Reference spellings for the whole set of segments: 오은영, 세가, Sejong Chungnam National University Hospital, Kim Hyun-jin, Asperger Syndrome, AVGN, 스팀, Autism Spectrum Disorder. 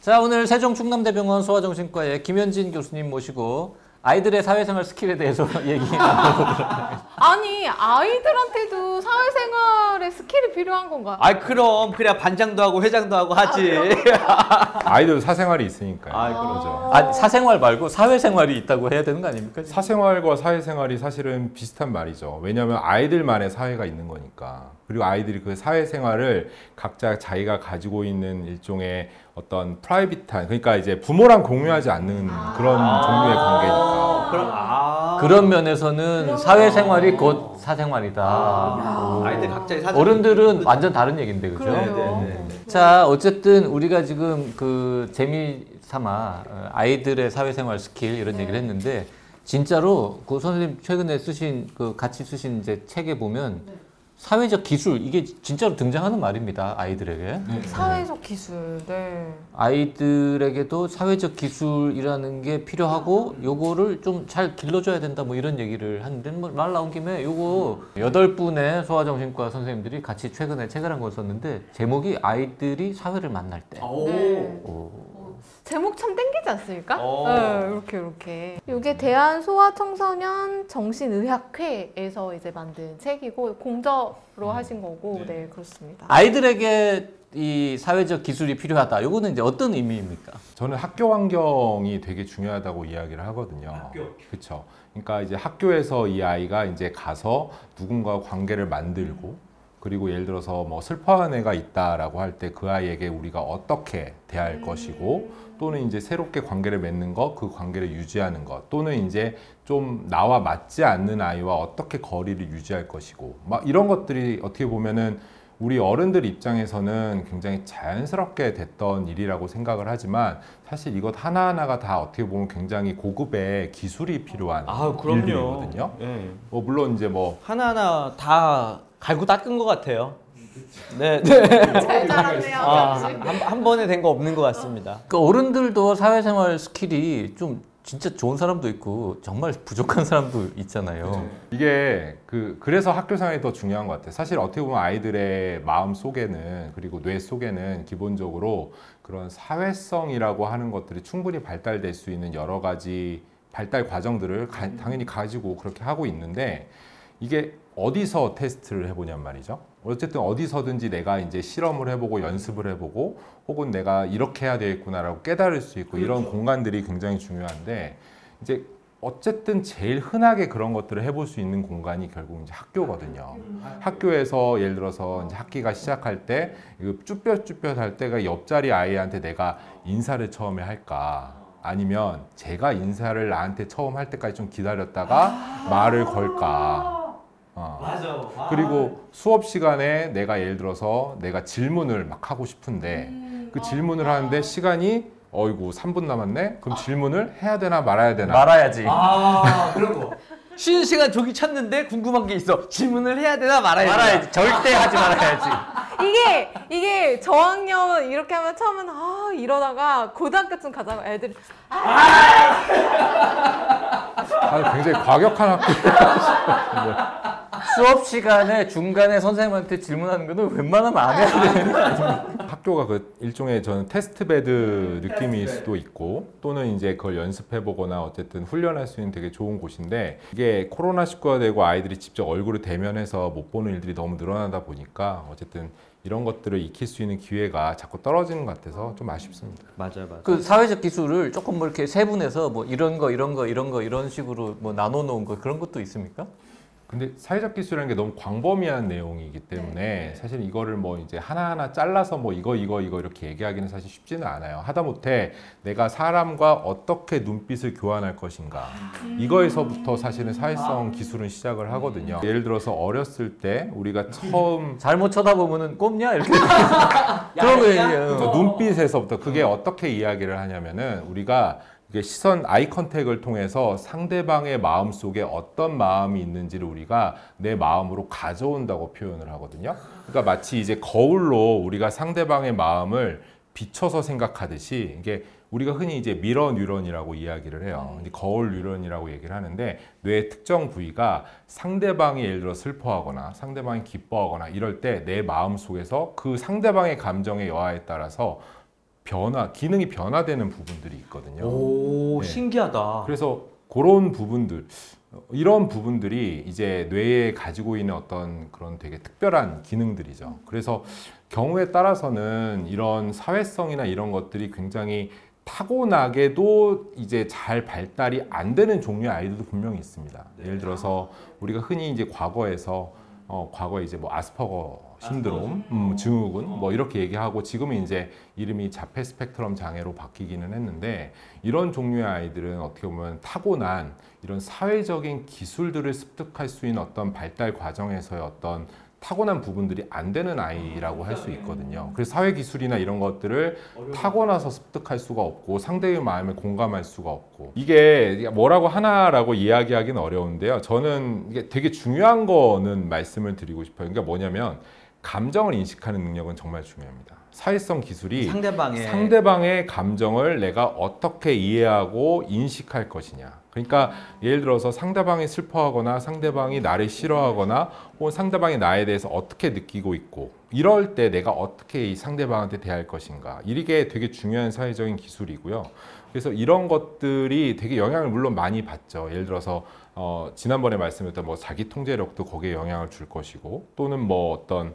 자, 오늘 세종 충남대병원 소아정신과의 김현진 교수님 모시고 아이들의 사회생활 스킬에 대해서 얘기 나눠보도록 하겠습니다. 아니, 아이들한테도 사회생활의 스킬이 필요한 건가요? 아, 그럼. 그래야 반장도 하고 회장도 하고 하지. 아이들 사생활이 있으니까요. 아, 그러죠. 아, 사생활 말고 사회생활이 있다고 해야 되는 거 아닙니까? 사생활과 사회생활이 사실은 비슷한 말이죠. 왜냐하면 아이들만의 사회가 있는 거니까. 그리고 아이들이 그 사회생활을 각자 자기가 가지고 있는 일종의 어떤 프라이빗한, 그러니까 이제 부모랑 공유하지 않는 그런 종류의 관계니까. 그런 면에서는 사회생활이 곧 사생활이다. 아이들 각자의 사생활. 어른들은 완전 다른 얘기인데, 그죠? 네. 자, 어쨌든 우리가 지금 그 재미삼아 아이들의 사회생활 스킬 이런 얘기를 했는데, 진짜로 그 선생님 최근에 쓰신 그 같이 쓰신 이제 책에 보면 사회적 기술, 이게 진짜로 등장하는 말입니다. 아이들에게. 사회적 기술, 네. 아이들에게도 사회적 기술이라는 게 필요하고 요거를 좀 잘 길러줘야 된다, 뭐 이런 얘기를 하는데, 말 나온 김에 요거 8분의 소아정신과 선생님들이 같이 최근에 책을 한 걸 썼는데, 제목이 아이들이 사회를 만날 때. 제목 참 땡기지 않습니까? 네, 이렇게. 이게 대한소아청소년 정신의학회에서 이제 만든 책이고, 공저로 하신 거고, 네, 그렇습니다. 아이들에게 이 사회적 기술이 필요하다. 요거는 이제 어떤 의미입니까? 저는 학교 환경이 되게 중요하다고 이야기를 하거든요. 학교. 그렇죠. 그러니까 이제 학교에서 이 아이가 이제 가서 누군가와 관계를 만들고, 그리고 예를 들어서 뭐 슬퍼하는 애가 있다라고 할 때 그 아이에게 우리가 어떻게 대할 것이고, 또는 이제 새롭게 관계를 맺는 것, 그 관계를 유지하는 것, 또는 이제 좀 나와 맞지 않는 아이와 어떻게 거리를 유지할 것이고, 막 이런 것들이 어떻게 보면은 우리 어른들 입장에서는 굉장히 자연스럽게 됐던 일이라고 생각을 하지만, 사실 이것 하나하나가 다 어떻게 보면 굉장히 고급의 기술이 필요한 일들이거든요. 예. 뭐 물론 이제 뭐 하나하나 다 갈고 닦은 것 같아요. 네. 잘 따랐네요. 한 번에 된 거 없는 것 같습니다. 그 어른들도 사회생활 스킬이 좀 진짜 좋은 사람도 있고 정말 부족한 사람도 있잖아요. 그렇죠. 이게 그래서 학교생활이 더 중요한 것 같아요. 사실 어떻게 보면 아이들의 마음 속에는, 그리고 뇌 속에는 기본적으로 그런 사회성이라고 하는 것들이 충분히 발달될 수 있는 여러 가지 발달 과정들을 당연히 가지고 그렇게 하고 있는데, 이게 어디서 테스트를 해보냔 말이죠. 어쨌든 어디서든지 내가 이제 실험을 해보고 연습을 해보고, 혹은 내가 이렇게 해야 되겠구나라고 깨달을 수 있고, 이런 공간들이 굉장히 중요한데, 이제 어쨌든 제일 흔하게 그런 것들을 해볼 수 있는 공간이 결국 이제 학교거든요. 학교에서 예를 들어서 이제 학기가 시작할 때 쭈뼛쭈뼛 할 때가 옆자리 아이한테 내가 인사를 처음에 할까, 아니면 제가 인사를 나한테 처음 할 때까지 좀 기다렸다가 말을 걸까. 맞아. 그리고 수업 시간에 내가 예를 들어서 내가 질문을 막 하고 싶은데, 그 질문을 하는데 시간이 어이구 3분 남았네? 그럼 질문을 해야 되나 말아야 되나? 말아야지. 그런 거. 쉬는 시간 저기 찾는데 궁금한 게 있어. 질문을 해야 되나 말아야지. 절대 하지 말아야지. 이게 저학년 이렇게 하면 처음엔 이러다가 고등학교쯤 가자고 애들이 굉장히 과격한 학교. 수업 시간에 중간에 선생님한테 질문하는 거는 웬만하면 안 해야 되는. 학교가 그 일종의 저는 테스트베드 느낌일 수도 있고, 또는 이제 그걸 연습해보거나 어쨌든 훈련할 수 있는 되게 좋은 곳인데, 이게 코로나19가 되고 아이들이 직접 얼굴을 대면해서 못 보는 일들이 너무 늘어나다 보니까 어쨌든 이런 것들을 익힐 수 있는 기회가 자꾸 떨어지는 것 같아서 좀 아쉽습니다. 맞아요. 그 사회적 기술을 조금 뭐 이렇게 세분해서 뭐 이런 거, 이런 거, 이런 식으로 뭐 나눠 놓은 거, 그런 것도 있습니까? 근데 사회적 기술이라는 게 너무 광범위한 내용이기 때문에 사실 이거를 뭐 이제 하나하나 잘라서 뭐 이거 이렇게 얘기하기는 사실 쉽지는 않아요. 하다못해 내가 사람과 어떻게 눈빛을 교환할 것인가 이거에서부터 사실은 사회성 기술은 시작을 하거든요. 예를 들어서 어렸을 때 우리가 처음 잘못 쳐다보면은 꼽냐 이렇게 그런 거예요. 눈빛에서부터 그게 어떻게 이야기를 하냐면은 우리가 시선 아이 컨택을 통해서 상대방의 마음 속에 어떤 마음이 있는지를 우리가 내 마음으로 가져온다고 표현을 하거든요. 그러니까 마치 이제 거울로 우리가 상대방의 마음을 비춰서 생각하듯이 이게 우리가 흔히 이제 미러 뉴런이라고 이야기를 해요. 거울 뉴런이라고 얘기를 하는데 뇌의 특정 부위가 상대방이 예를 들어 슬퍼하거나 상대방이 기뻐하거나 이럴 때 내 마음 속에서 그 상대방의 감정의 여하에 따라서 기능이 변화되는 부분들이 있거든요. 오, 네. 신기하다. 그래서 그런 부분들, 이런 부분들이 이제 뇌에 가지고 있는 어떤 그런 되게 특별한 기능들이죠. 그래서 경우에 따라서는 이런 사회성이나 이런 것들이 굉장히 타고나게도 이제 잘 발달이 안 되는 종류의 아이들도 분명히 있습니다. 네. 예를 들어서 우리가 흔히 이제 과거에 이제 뭐 아스퍼거 신드롬, 증후군 뭐 이렇게 얘기하고 지금은 이제 이름이 자폐 스펙트럼 장애로 바뀌기는 했는데 이런 종류의 아이들은 어떻게 보면 타고난 이런 사회적인 기술들을 습득할 수 있는 어떤 발달 과정에서의 어떤 타고난 부분들이 안 되는 아이라고 할 수 있거든요. 그래서 사회 기술이나 이런 것들을 타고나서 습득할 수가 없고 상대의 마음에 공감할 수가 없고 이게 뭐라고 하나라고 이야기하기는 어려운데요. 저는 이게 되게 중요한 거는 말씀을 드리고 싶어요. 그러니까 뭐냐면 감정을 인식하는 능력은 정말 중요합니다. 사회성 기술이 상대방의 감정을 내가 어떻게 이해하고 인식할 것이냐. 그러니까 예를 들어서 상대방이 슬퍼하거나 상대방이 나를 싫어하거나 혹은 상대방이 나에 대해서 어떻게 느끼고 있고 이럴 때 내가 어떻게 이 상대방한테 대할 것인가. 이게 되게 중요한 사회적인 기술이고요. 그래서 이런 것들이 되게 영향을 물론 많이 받죠. 예를 들어서 지난번에 말씀드렸던 뭐 자기 통제력도 거기에 영향을 줄 것이고 또는 뭐 어떤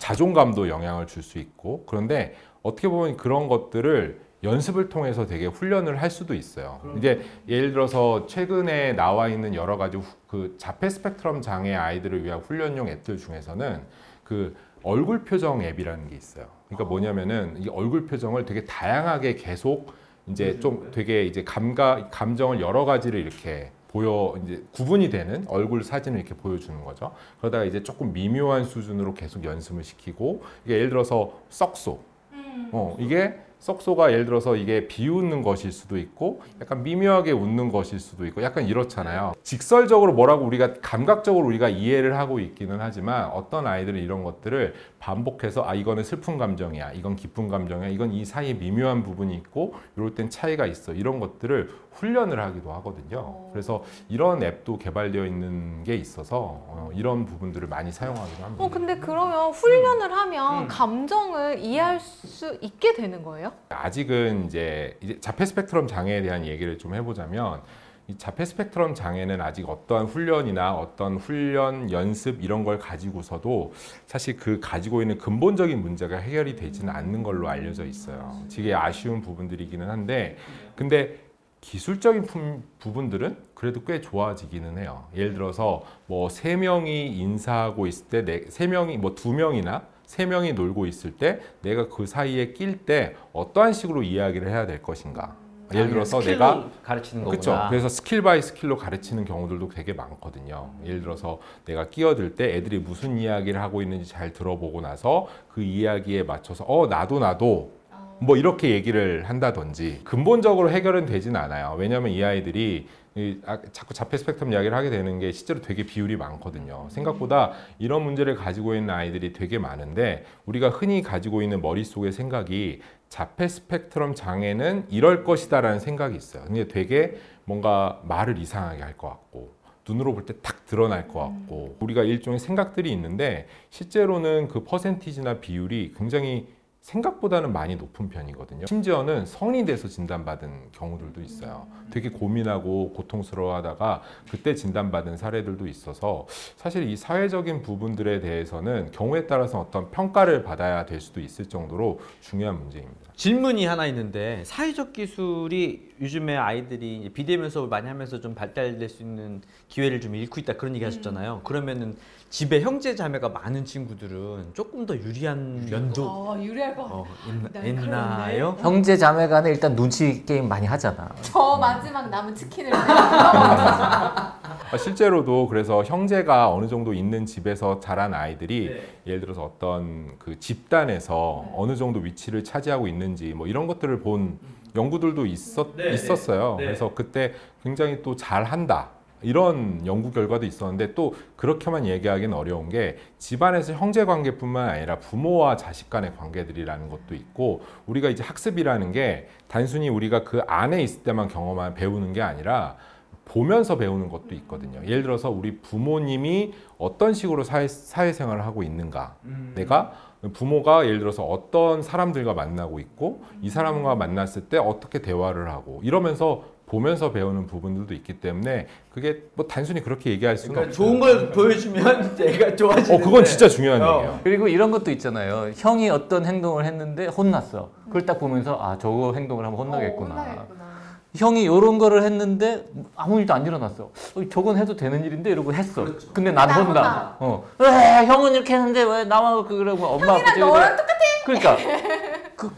자존감도 영향을 줄 수 있고 그런데 어떻게 보면 그런 것들을 연습을 통해서 되게 훈련을 할 수도 있어요. 이제 예를 들어서 최근에 나와 있는 여러 가지 그 자폐 스펙트럼 장애 아이들을 위한 훈련용 앱들 중에서는 그 얼굴 표정 앱이라는 게 있어요. 그러니까 뭐냐면은 이 얼굴 표정을 되게 다양하게 계속 이제 좀 되게 이제 감정을 여러 가지를 이렇게 이제 구분이 되는 얼굴 사진을 이렇게 보여주는 거죠. 그러다가 이제 조금 미묘한 수준으로 계속 연습을 시키고 이게 예를 들어서 썩소. 이게 썩소가 예를 들어서 이게 비웃는 것일 수도 있고 약간 미묘하게 웃는 것일 수도 있고 약간 이렇잖아요. 직설적으로 뭐라고 우리가 감각적으로 우리가 이해를 하고 있기는 하지만 어떤 아이들은 이런 것들을 반복해서 아 이거는 슬픈 감정이야. 이건 기쁜 감정이야. 이건 이 사이에 미묘한 부분이 있고 이럴 땐 차이가 있어. 이런 것들을 훈련을 하기도 하거든요. 그래서 이런 앱도 개발되어 있는 게 있어서 이런 부분들을 많이 사용하기도 합니다. 근데 그러면 훈련을 하면 감정을 이해할 수 있게 되는 거예요? 아직은 이제 자폐 스펙트럼 장애에 대한 얘기를 좀 해보자면 이 자폐 스펙트럼 장애는 아직 어떠한 훈련이나 어떤 훈련, 연습 이런 걸 가지고서도 사실 그 가지고 있는 근본적인 문제가 해결이 되지는 않는 걸로 알려져 있어요. 되게 아쉬운 부분들이기는 한데 근데 기술적인 부분들은 그래도 꽤 좋아지기는 해요. 예를 들어서 뭐 3명이 인사하고 있을 때 3명이 뭐 2명이나 3명이 놀고 있을 때 내가 그 사이에 낄 때 어떠한 식으로 이야기를 해야 될 것인가. 예를 들어서 내가 가르치는 거구나. 그렇죠. 그래서 스킬 바이 스킬로 가르치는 경우들도 되게 많거든요. 예를 들어서 내가 끼어들 때 애들이 무슨 이야기를 하고 있는지 잘 들어보고 나서 그 이야기에 맞춰서 나도 뭐 이렇게 얘기를 한다든지 근본적으로 해결은 되진 않아요. 왜냐하면 이 아이들이 자꾸 자폐 스펙트럼 이야기를 하게 되는 게 실제로 되게 비율이 많거든요. 생각보다 이런 문제를 가지고 있는 아이들이 되게 많은데 우리가 흔히 가지고 있는 머릿속의 생각이 자폐 스펙트럼 장애는 이럴 것이다 라는 생각이 있어요. 근데 되게 뭔가 말을 이상하게 할 것 같고 눈으로 볼 때 탁 드러날 것 같고 우리가 일종의 생각들이 있는데 실제로는 그 퍼센티지나 비율이 굉장히 생각보다는 많이 높은 편이거든요. 심지어는 성인이 돼서 진단받은 경우들도 있어요. 되게 고민하고 고통스러워하다가 그때 진단받은 사례들도 있어서 사실 이 사회적인 부분들에 대해서는 경우에 따라서 어떤 평가를 받아야 될 수도 있을 정도로 중요한 문제입니다. 질문이 하나 있는데, 사회적 기술이 요즘에 아이들이 비대면 수업을 많이 하면서 좀 발달될 수 있는 기회를 좀 잃고 있다 그런 얘기 하셨잖아요. 그러면은 집에 형제 자매가 많은 친구들은 조금 더 유리한 면도 유리할 것 있나요? 형제 자매 간에 일단 눈치 게임 많이 하잖아. 저 마지막 남은 치킨을 실제로도 그래서 형제가 어느 정도 있는 집에서 자란 아이들이 예를 들어서 어떤 그 집단에서 어느 정도 위치를 차지하고 있는지 뭐 이런 것들을 본 연구들도 있었어요. 그래서 그때 굉장히 또 잘한다 이런 연구 결과도 있었는데, 또 그렇게만 얘기하기는 어려운 게 집안에서 형제 관계뿐만 아니라 부모와 자식 간의 관계들이라는 것도 있고, 우리가 이제 학습이라는 게 단순히 우리가 그 안에 있을 때만 경험한 배우는 게 아니라 보면서 배우는 것도 있거든요. 예를 들어서 우리 부모님이 어떤 식으로 사회생활을 하고 있는가, 내가 부모가 예를 들어서 어떤 사람들과 만나고 있고 이 사람과 만났을 때 어떻게 대화를 하고 이러면서 보면서 배우는 부분들도 있기 때문에 그게 뭐 단순히 그렇게 얘기할 수는 없어요. 좋은 걸 보여주면 내가 좋아지는데 그건 진짜 중요한 얘기예요. 그리고 이런 것도 있잖아요. 형이 어떤 행동을 했는데 혼났어. 그걸 딱 보면서 아, 저거 행동을 하면 혼나겠구나. 형이 이런 거를 했는데 아무 일도 안 일어났어. 저건 해도 되는 일인데 이러고 했어. 그렇죠. 근데 난 혼나. 왜 형은 이렇게 했는데 왜 나만 그러고 엄마 아버지 너랑 똑같아. 그러니까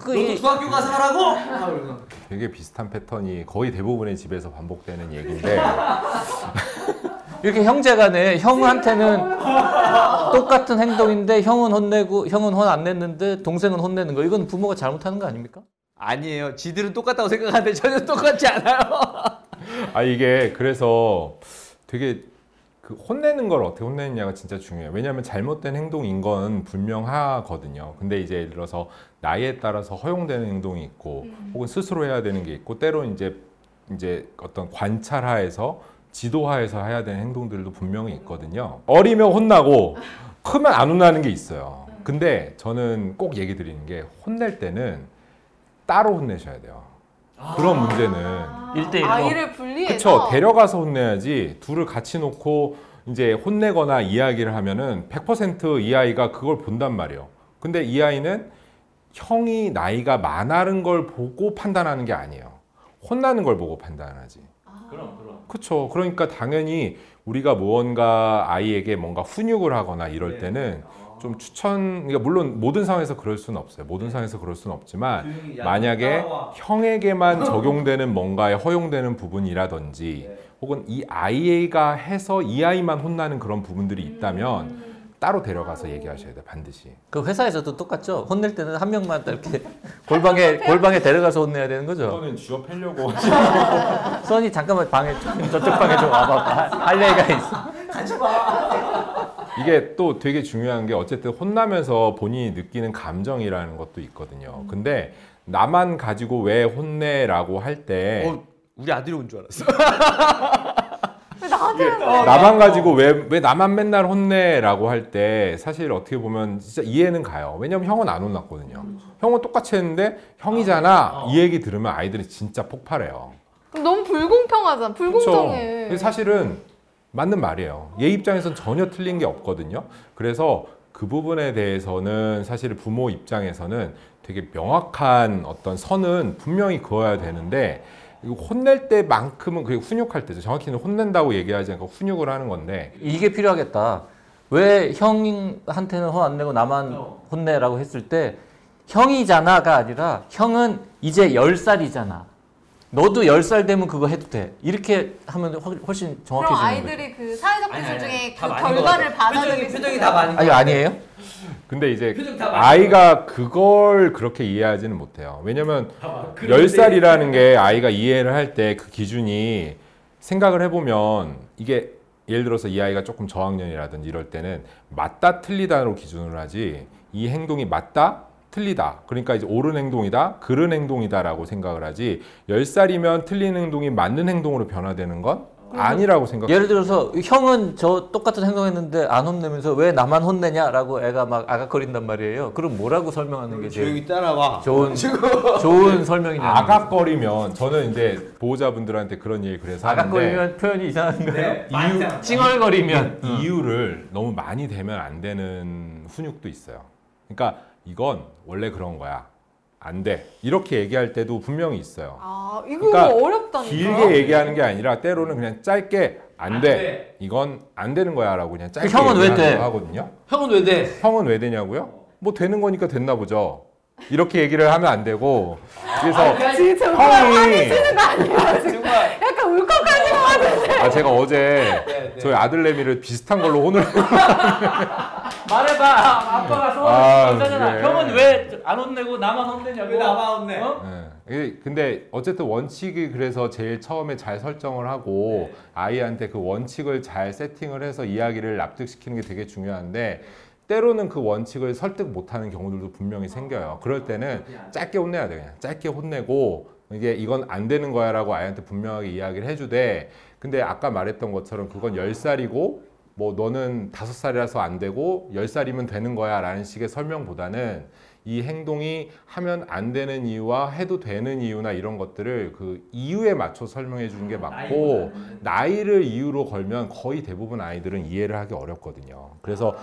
너도 중학교 가서 하라고? 되게 비슷한 패턴이 거의 대부분의 집에서 반복되는 얘기인데 이렇게 형제간에 형한테는 똑같은 행동인데 형은 혼내고 형은 혼 안 냈는데 동생은 혼내는 거, 이건 부모가 잘못하는 거 아닙니까? 아니에요. 지들은 똑같다고 생각하는데 전혀 똑같지 않아요. 아, 이게 그래서 되게 그 혼내는 걸 어떻게 혼내느냐가 진짜 중요해요. 왜냐하면 잘못된 행동인 건 분명하거든요. 근데 이제 예를 들어서 나이에 따라서 허용되는 행동이 있고 혹은 스스로 해야 되는 게 있고, 때론 이제 어떤 관찰하에서 지도하에서 해야 되는 행동들도 분명히 있거든요. 어리면 혼나고 크면 안 혼나는 게 있어요. 근데 저는 꼭 얘기 드리는 게, 혼낼 때는 따로 혼내셔야 돼요. 그런 문제는 1대1로 아이를 분리해서 그쵸, 데려가서 혼내야지. 둘을 같이 놓고 이제 혼내거나 이야기를 하면은 100% 이 아이가 그걸 본단 말이에요. 근데 이 아이는 형이 나이가 많아른 걸 보고 판단하는 게 아니에요. 혼나는 걸 보고 판단하지. 그럼. 그쵸. 그러니까 당연히 우리가 무언가 아이에게 뭔가 훈육을 하거나 이럴 때는 좀 그러니까 물론 모든 상황에서 그럴 수는 없어요. 모든 상황에서 그럴 수는 없지만, 만약에 형에게만 적용되는 뭔가에 허용되는 부분이라든지 혹은 이 아이가 해서 이 아이만 혼나는 그런 부분들이 있다면 따로 데려가서 얘기하셔야 돼요. 반드시. 그 회사에서도 똑같죠. 혼낼 때는 한 명만 이렇게 골방에 데려가서 혼내야 되는 거죠. 이거는 쥐어 패려고. 선이 잠깐만 저쪽 방에 좀 와봐. 할 얘기가 있어. 가지 마. 이게 또 되게 중요한 게, 어쨌든 혼나면서 본인이 느끼는 감정이라는 것도 있거든요. 근데 나만 가지고 왜 혼내라고 할 때 우리 아들이 온 줄 알았어. 나만 가지고 왜 나만 맨날 혼내라고 할 때 사실 어떻게 보면 진짜 이해는 가요. 왜냐면 형은 안 혼났거든요. 형은 똑같이 했는데 형이잖아. 이 얘기 들으면 아이들이 진짜 폭발해요. 그럼 너무 불공평하잖아. 불공정해. 근데 사실은 맞는 말이에요. 얘 입장에선 전혀 틀린 게 없거든요. 그래서 그 부분에 대해서는 사실 부모 입장에서는 되게 명확한 어떤 선은 분명히 그어야 되는데, 혼낼 때만큼은, 그게 훈육할 때죠. 정확히는 혼낸다고 얘기하지 않고 훈육을 하는 건데, 이게 필요하겠다. 왜 형한테는 혼 안 내고 나만 혼내라고 했을 때 형이잖아가 아니라 형은 이제 10살이잖아. 너도 10살 되면 그거 해도 돼. 이렇게 하면 훨씬 정확해지는 거예요. 그럼 아이들이 그 사회적 기술 중에 그 결과를 받아들이는 표정이 다 많은 거예요. 아니에요? 근데 이제 아이가 그걸 그렇게 이해하지는 못해요. 왜냐면 10살이라는 게 아이가 이해를 할 때 그 기준이, 생각을 해보면 이게 예를 들어서 이 아이가 조금 저학년이라든지 이럴 때는 맞다 틀리다로 기준을 하지, 이 행동이 맞다? 틀리다. 그러니까 이제 옳은 행동이다, 그른 행동이다라고 생각을 하지, 10살이면 틀린 행동이 맞는 행동으로 변화되는 건 아니라고 생각. 예를 들어서 형은 저 똑같은 행동했는데 안 혼내면서 왜 나만 혼내냐라고 애가 막 아각거린단 말이에요. 그럼 뭐라고 설명하는 게 제일 따라와. 좋은 설명이냐. 아각거리면 저는 이제 보호자분들한테 그런 얘기 그래서 하는데 아각거리면 표현이 이상한가요? 네, 찡얼거리면 이유를 너무 많이 대면 안 되는 훈육도 있어요. 그러니까 이건 원래 그런 거야. 안 돼. 이렇게 얘기할 때도 분명히 있어요. 아, 이거 그러니까 어렵다니까. 길게 얘기하는 게 아니라 때로는 그냥 짧게 안 돼. 이건 안 되는 거야 라고 그냥 짧게 얘기하는 거 하거든요. 형은 왜 돼? 형은 왜 되냐고요? 뭐 되는 거니까 됐나 보죠. 이렇게 얘기를 하면 안 되고. 그래서 정말 많이 쓰는 거 아니에요? 정말 약간 울컥하신 것 같은데. 아, 제가 어제 저희 아들내미를 비슷한 걸로 오늘 말해봐. 아빠가 소원을 줬잖아. 그래. 형은 왜 안 혼내고 나만 혼내냐고. 왜 나만 혼내? 어? 네. 근데 어쨌든 원칙이 그래서 제일 처음에 잘 설정을 하고 네. 아이한테 그 원칙을 잘 세팅을 해서 이야기를 납득시키는 게 되게 중요한데 때로는 그 원칙을 설득 못하는 경우들도 분명히 생겨요. 그럴 때는 짧게 혼내야 돼요. 그냥 짧게 혼내고 이게 이건 안 되는 거야 라고 아이한테 분명하게 이야기를 해주되 근데 아까 말했던 것처럼 그건 10살이고 뭐 너는 5살이라서 안 되고 10살이면 되는 거야 라는 식의 설명보다는 이 행동이 하면 안 되는 이유와 해도 되는 이유나 이런 것들을 그 이유에 맞춰 설명해 주는 게 맞고 나이를 이유로 걸면 거의 대부분 아이들은 이해를 하기 어렵거든요. 그래서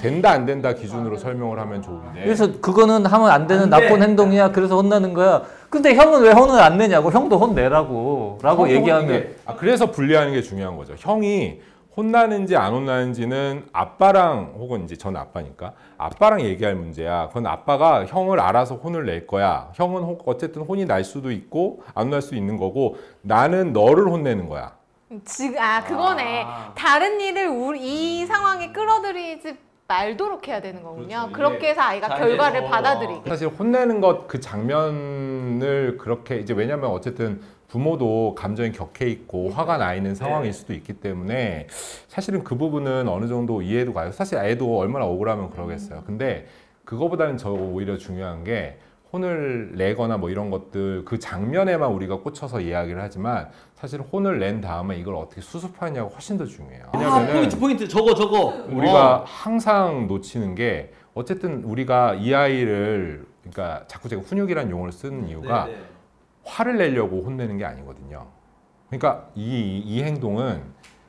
된다 안 된다 기준으로 설명을 하면 좋은데 그래서 그거는 하면 안 되는 나쁜 행동이야 그래서 혼나는 거야. 근데 형은 왜 혼을 안 내냐고 형도 혼내라고 라고 얘기하는 아 그래서 분리하는 게 중요한 거죠. 형이 혼나는지 안 혼나는지는 아빠랑 혹은 이제 전 아빠니까 아빠랑 얘기할 문제야. 그건 아빠가 형을 알아서 혼을 낼 거야. 형은 어쨌든 혼이 날 수도 있고 안 날 수 있는 거고 나는 너를 혼내는 거야. 아 그거네. 다른 일을 이 상황에 끌어들이지 말도록 해야 되는 거군요. 그렇게 해서 아이가 결과를 받아들이게. 사실 혼내는 것 그 장면을 그렇게 이제 왜냐면 어쨌든 부모도 감정이 격해 있고 화가 나 있는 상황일 수도 있기 때문에 사실은 그 부분은 어느 정도 이해도 가요. 사실 애도 얼마나 억울하면 그러겠어요. 근데 그거보다는 저 오히려 중요한 게 혼을 내거나 뭐 이런 것들 그 장면에만 우리가 꽂혀서 이야기를 하지만 사실 혼을 낸 다음에 이걸 어떻게 수습하냐가 훨씬 더 중요해요. 왜냐하면 포인트 저거 우리가 항상 놓치는 게 어쨌든 우리가 이 아이를 그러니까 자꾸 제가 훈육이라는 용어를 쓰는 이유가 네네. 화를 내려고 혼내는 게 아니거든요. 그러니까 이 행동은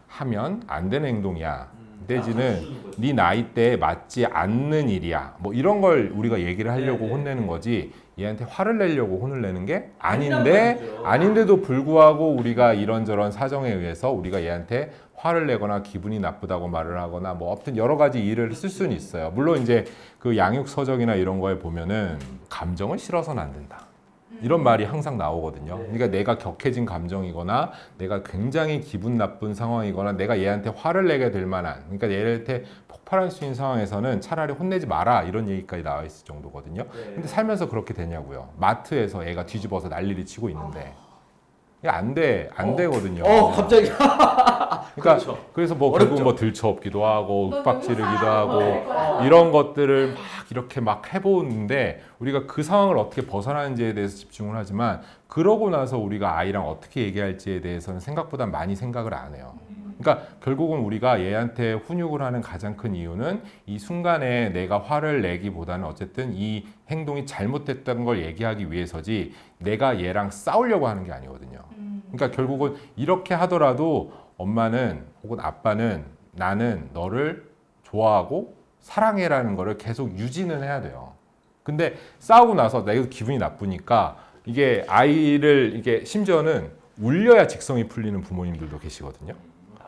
하면 안 되는 행동이야. 내지는 네 나이 때에 맞지 않는 일이야. 뭐 이런 걸 우리가 얘기를 하려고 네네. 혼내는 거지 얘한테 화를 내려고 혼을 내는 게 아닌데도 불구하고 우리가 이런저런 사정에 의해서 우리가 얘한테 화를 내거나 기분이 나쁘다고 말을 하거나 뭐 아무튼 여러 가지 일을 쓸 수는 있어요. 물론 이제 그 양육서적이나 이런 거에 보면은 감정을 실어서는 안 된다. 이런 말이 항상 나오거든요. 그러니까 내가 격해진 감정이거나 내가 굉장히 기분 나쁜 상황이거나 내가 얘한테 화를 내게 될 만한 그러니까 얘한테 폭발할 수 있는 상황에서는 차라리 혼내지 마라 이런 얘기까지 나와 있을 정도거든요. 근데 살면서 그렇게 되냐고요. 마트에서 애가 뒤집어서 난리를 치고 있는데 이게 안 되거든요. 갑자기. 그러니까 그렇죠. 그래서 뭐 결국 뭐 들쳐업기도 하고 윽박 지르기도 하고 이런 것들을 막 이렇게 막 해보는데 우리가 그 상황을 어떻게 벗어나는지에 대해서 집중을 하지만 그러고 나서 우리가 아이랑 어떻게 얘기할지에 대해서는 생각보다 많이 생각을 안 해요. 그러니까 결국은 우리가 얘한테 훈육을 하는 가장 큰 이유는 이 순간에 내가 화를 내기보다는 어쨌든 이 행동이 잘못됐다는 걸 얘기하기 위해서지 내가 얘랑 싸우려고 하는 게 아니거든요. 그러니까 결국은 이렇게 하더라도 엄마는 혹은 아빠는 나는 너를 좋아하고 사랑해라는 거를 계속 유지는 해야 돼요. 근데 싸우고 나서 내가 기분이 나쁘니까 이게 아이를 이게 심지어는 울려야 직성이 풀리는 부모님들도 계시거든요.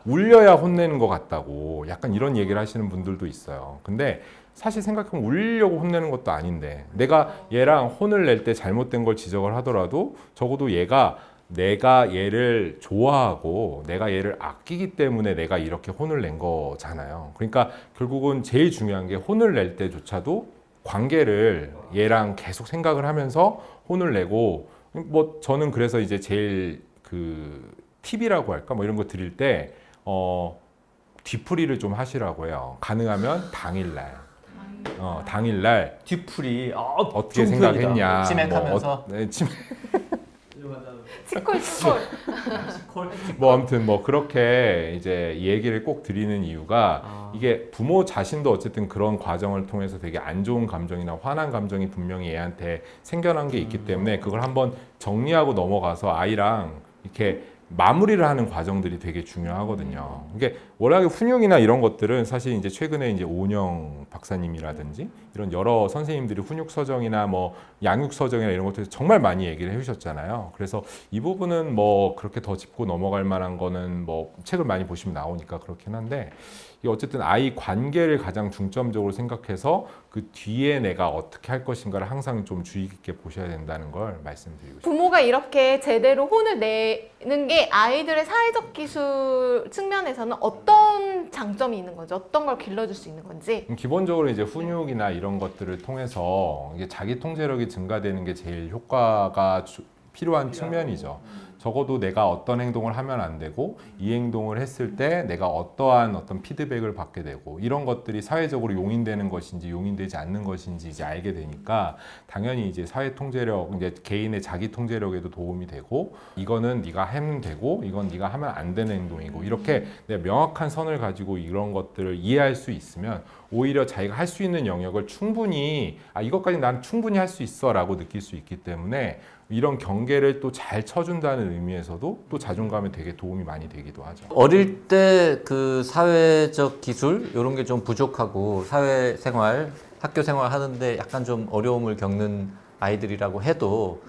울려야 혼내는 것 같다고 약간 이런 얘기를 하시는 분들도 있어요. 근데 사실 생각해보면 울리려고 혼내는 것도 아닌데 내가 얘랑 혼을 낼 때 잘못된 걸 지적을 하더라도 적어도 얘가 내가 얘를 좋아하고 내가 얘를 아끼기 때문에 내가 이렇게 혼을 낸 거잖아요. 그러니까 결국은 제일 중요한 게 혼을 낼 때조차도 관계를 얘랑 계속 생각을 하면서 혼을 내고 뭐 저는 그래서 이제 제일 그 팁이라고 할까 뭐 이런 거 드릴 때 뒤풀이를 좀 하시라고 해요. 가능하면 당일날 뒤풀이 어떻게 생각했냐, 치맥하면서 치콜. 뭐 아무튼 뭐 그렇게 이제 얘기를 꼭 드리는 이유가 이게 부모 자신도 어쨌든 그런 과정을 통해서 되게 안 좋은 감정이나 화난 감정이 분명히 애한테 생겨난 게 있기 때문에 그걸 한번 정리하고 넘어가서 아이랑 이렇게 마무리를 하는 과정들이 되게 중요하거든요. 이게 워낙에 훈육이나 이런 것들은 사실 이제 최근에 이제 오은영 박사님이라든지 이런 여러 선생님들이 훈육 서정이나 뭐 양육 서정이나 이런 것들 정말 많이 얘기를 해주셨잖아요. 그래서 이 부분은 뭐 그렇게 더 짚고 넘어갈 만한 거는 뭐 책을 많이 보시면 나오니까 그렇긴 한데 어쨌든 아이 관계를 가장 중점적으로 생각해서 그 뒤에 내가 어떻게 할 것인가를 항상 좀 주의 깊게 보셔야 된다는 걸 말씀드리고 싶습니다. 부모가 이렇게 제대로 혼을 내는 게 아이들의 사회적 기술 측면에서는 어떤 장점이 있는 건지, 어떤 걸 길러줄 수 있는 건지. 기본적으로 이제 훈육이나 이런 것들을 통해서 이게 자기 통제력이 증가되는 게 제일 효과가 필요한 측면이죠. 적어도 내가 어떤 행동을 하면 안 되고 이 행동을 했을 때 내가 어떠한 어떤 피드백을 받게 되고 이런 것들이 사회적으로 용인되는 것인지 용인되지 않는 것인지 이제 알게 되니까 당연히 이제 사회 통제력, 이제 개인의 자기 통제력에도 도움이 되고 이거는 네가 하면 되고 이건 네가 하면 안 되는 행동이고 이렇게 내가 명확한 선을 가지고 이런 것들을 이해할 수 있으면 오히려 자기가 할 수 있는 영역을 충분히 이것까지 난 충분히 할 수 있어 라고 느낄 수 있기 때문에 이런 경계를 또 잘 쳐준다는 의미에서도 또 자존감에 되게 도움이 많이 되기도 하죠. 어릴 때 그 사회적 기술 이런 게 좀 부족하고 사회생활, 학교생활 하는데 약간 좀 어려움을 겪는 아이들이라고 해도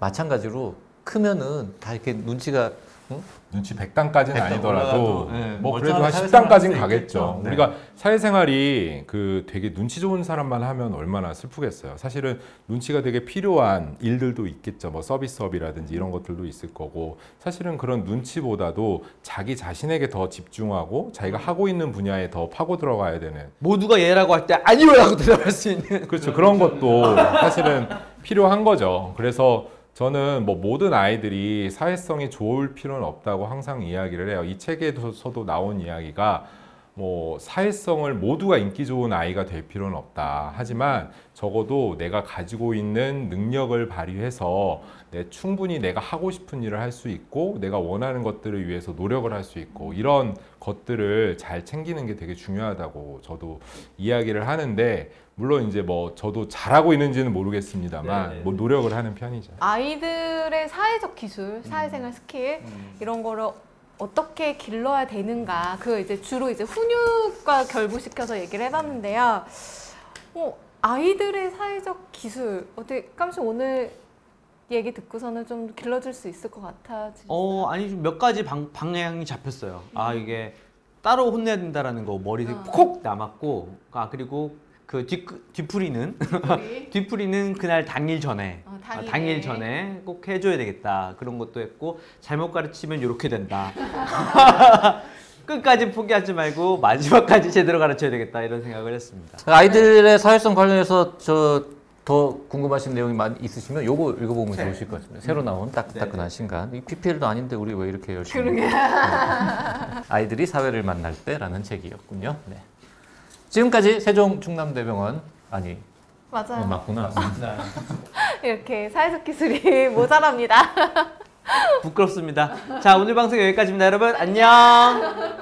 마찬가지로 크면은 다 이렇게 눈치가 눈치 100단까지는 아니더라도 네, 뭐 그래도 한 10단까지는 가겠죠. 네. 우리가 사회생활이 그 되게 눈치 좋은 사람만 하면 얼마나 슬프겠어요. 사실은 눈치가 되게 필요한 일들도 있겠죠. 뭐 서비스업이라든지 이런 것들도 있을 거고 사실은 그런 눈치보다도 자기 자신에게 더 집중하고 자기가 하고 있는 분야에 더 파고 들어가야 되는 모두가 예라고 할 때 아니요 라고 대답할 수 있는 그렇죠. 그런 것도 사실은 필요한 거죠. 그래서 저는 뭐 모든 아이들이 사회성이 좋을 필요는 없다고 항상 이야기를 해요. 이 책에서도 나온 이야기가 뭐 사회성을 모두가 인기 좋은 아이가 될 필요는 없다. 하지만 적어도 내가 가지고 있는 능력을 발휘해서 충분히 내가 하고 싶은 일을 할 수 있고 내가 원하는 것들을 위해서 노력을 할 수 있고 이런 것들을 잘 챙기는 게 되게 중요하다고 저도 이야기를 하는데 물론 이제 뭐 저도 잘하고 있는지는 모르겠습니다만 네. 뭐 노력을 하는 편이죠. 아이들의 사회적 기술, 사회생활 스킬 이런 거를 어떻게 길러야 되는가 그 이제 주로 이제 훈육과 결부시켜서 얘기를 해봤는데요. 아이들의 사회적 기술 어떻게 깜짝 오늘 얘기 듣고서는 좀 길러줄 수 있을 것 같아지셨어요? 아니 몇 가지 방향이 잡혔어요. 아 이게 따로 혼내야 된다라는 거 머리에 콕 남았고 그리고 그 뒤풀이는 뒤풀이는 그날 당일 전에 당일 전에 꼭 해줘야 되겠다 그런 것도 했고 잘못 가르치면 이렇게 된다 끝까지 포기하지 말고 마지막까지 제대로 가르쳐야 되겠다 이런 생각을 했습니다. 아이들의 사회성 관련해서 더 궁금하신 내용이 많이 있으시면 요거 읽어보면 좋으실 것 같습니다. 새로 나온 따끈따끈한 신간. 이 PPL도 아닌데 우리 왜 이렇게 열심히 그러게. 아이들이 사회를 만날 때라는 책이었군요. 네. 지금까지 세종 충남대병원 아니 맞아요. 맞구나. 이렇게 사회적 기술이 모자랍니다. 부끄럽습니다. 자, 오늘 방송 여기까지입니다. 여러분 안녕.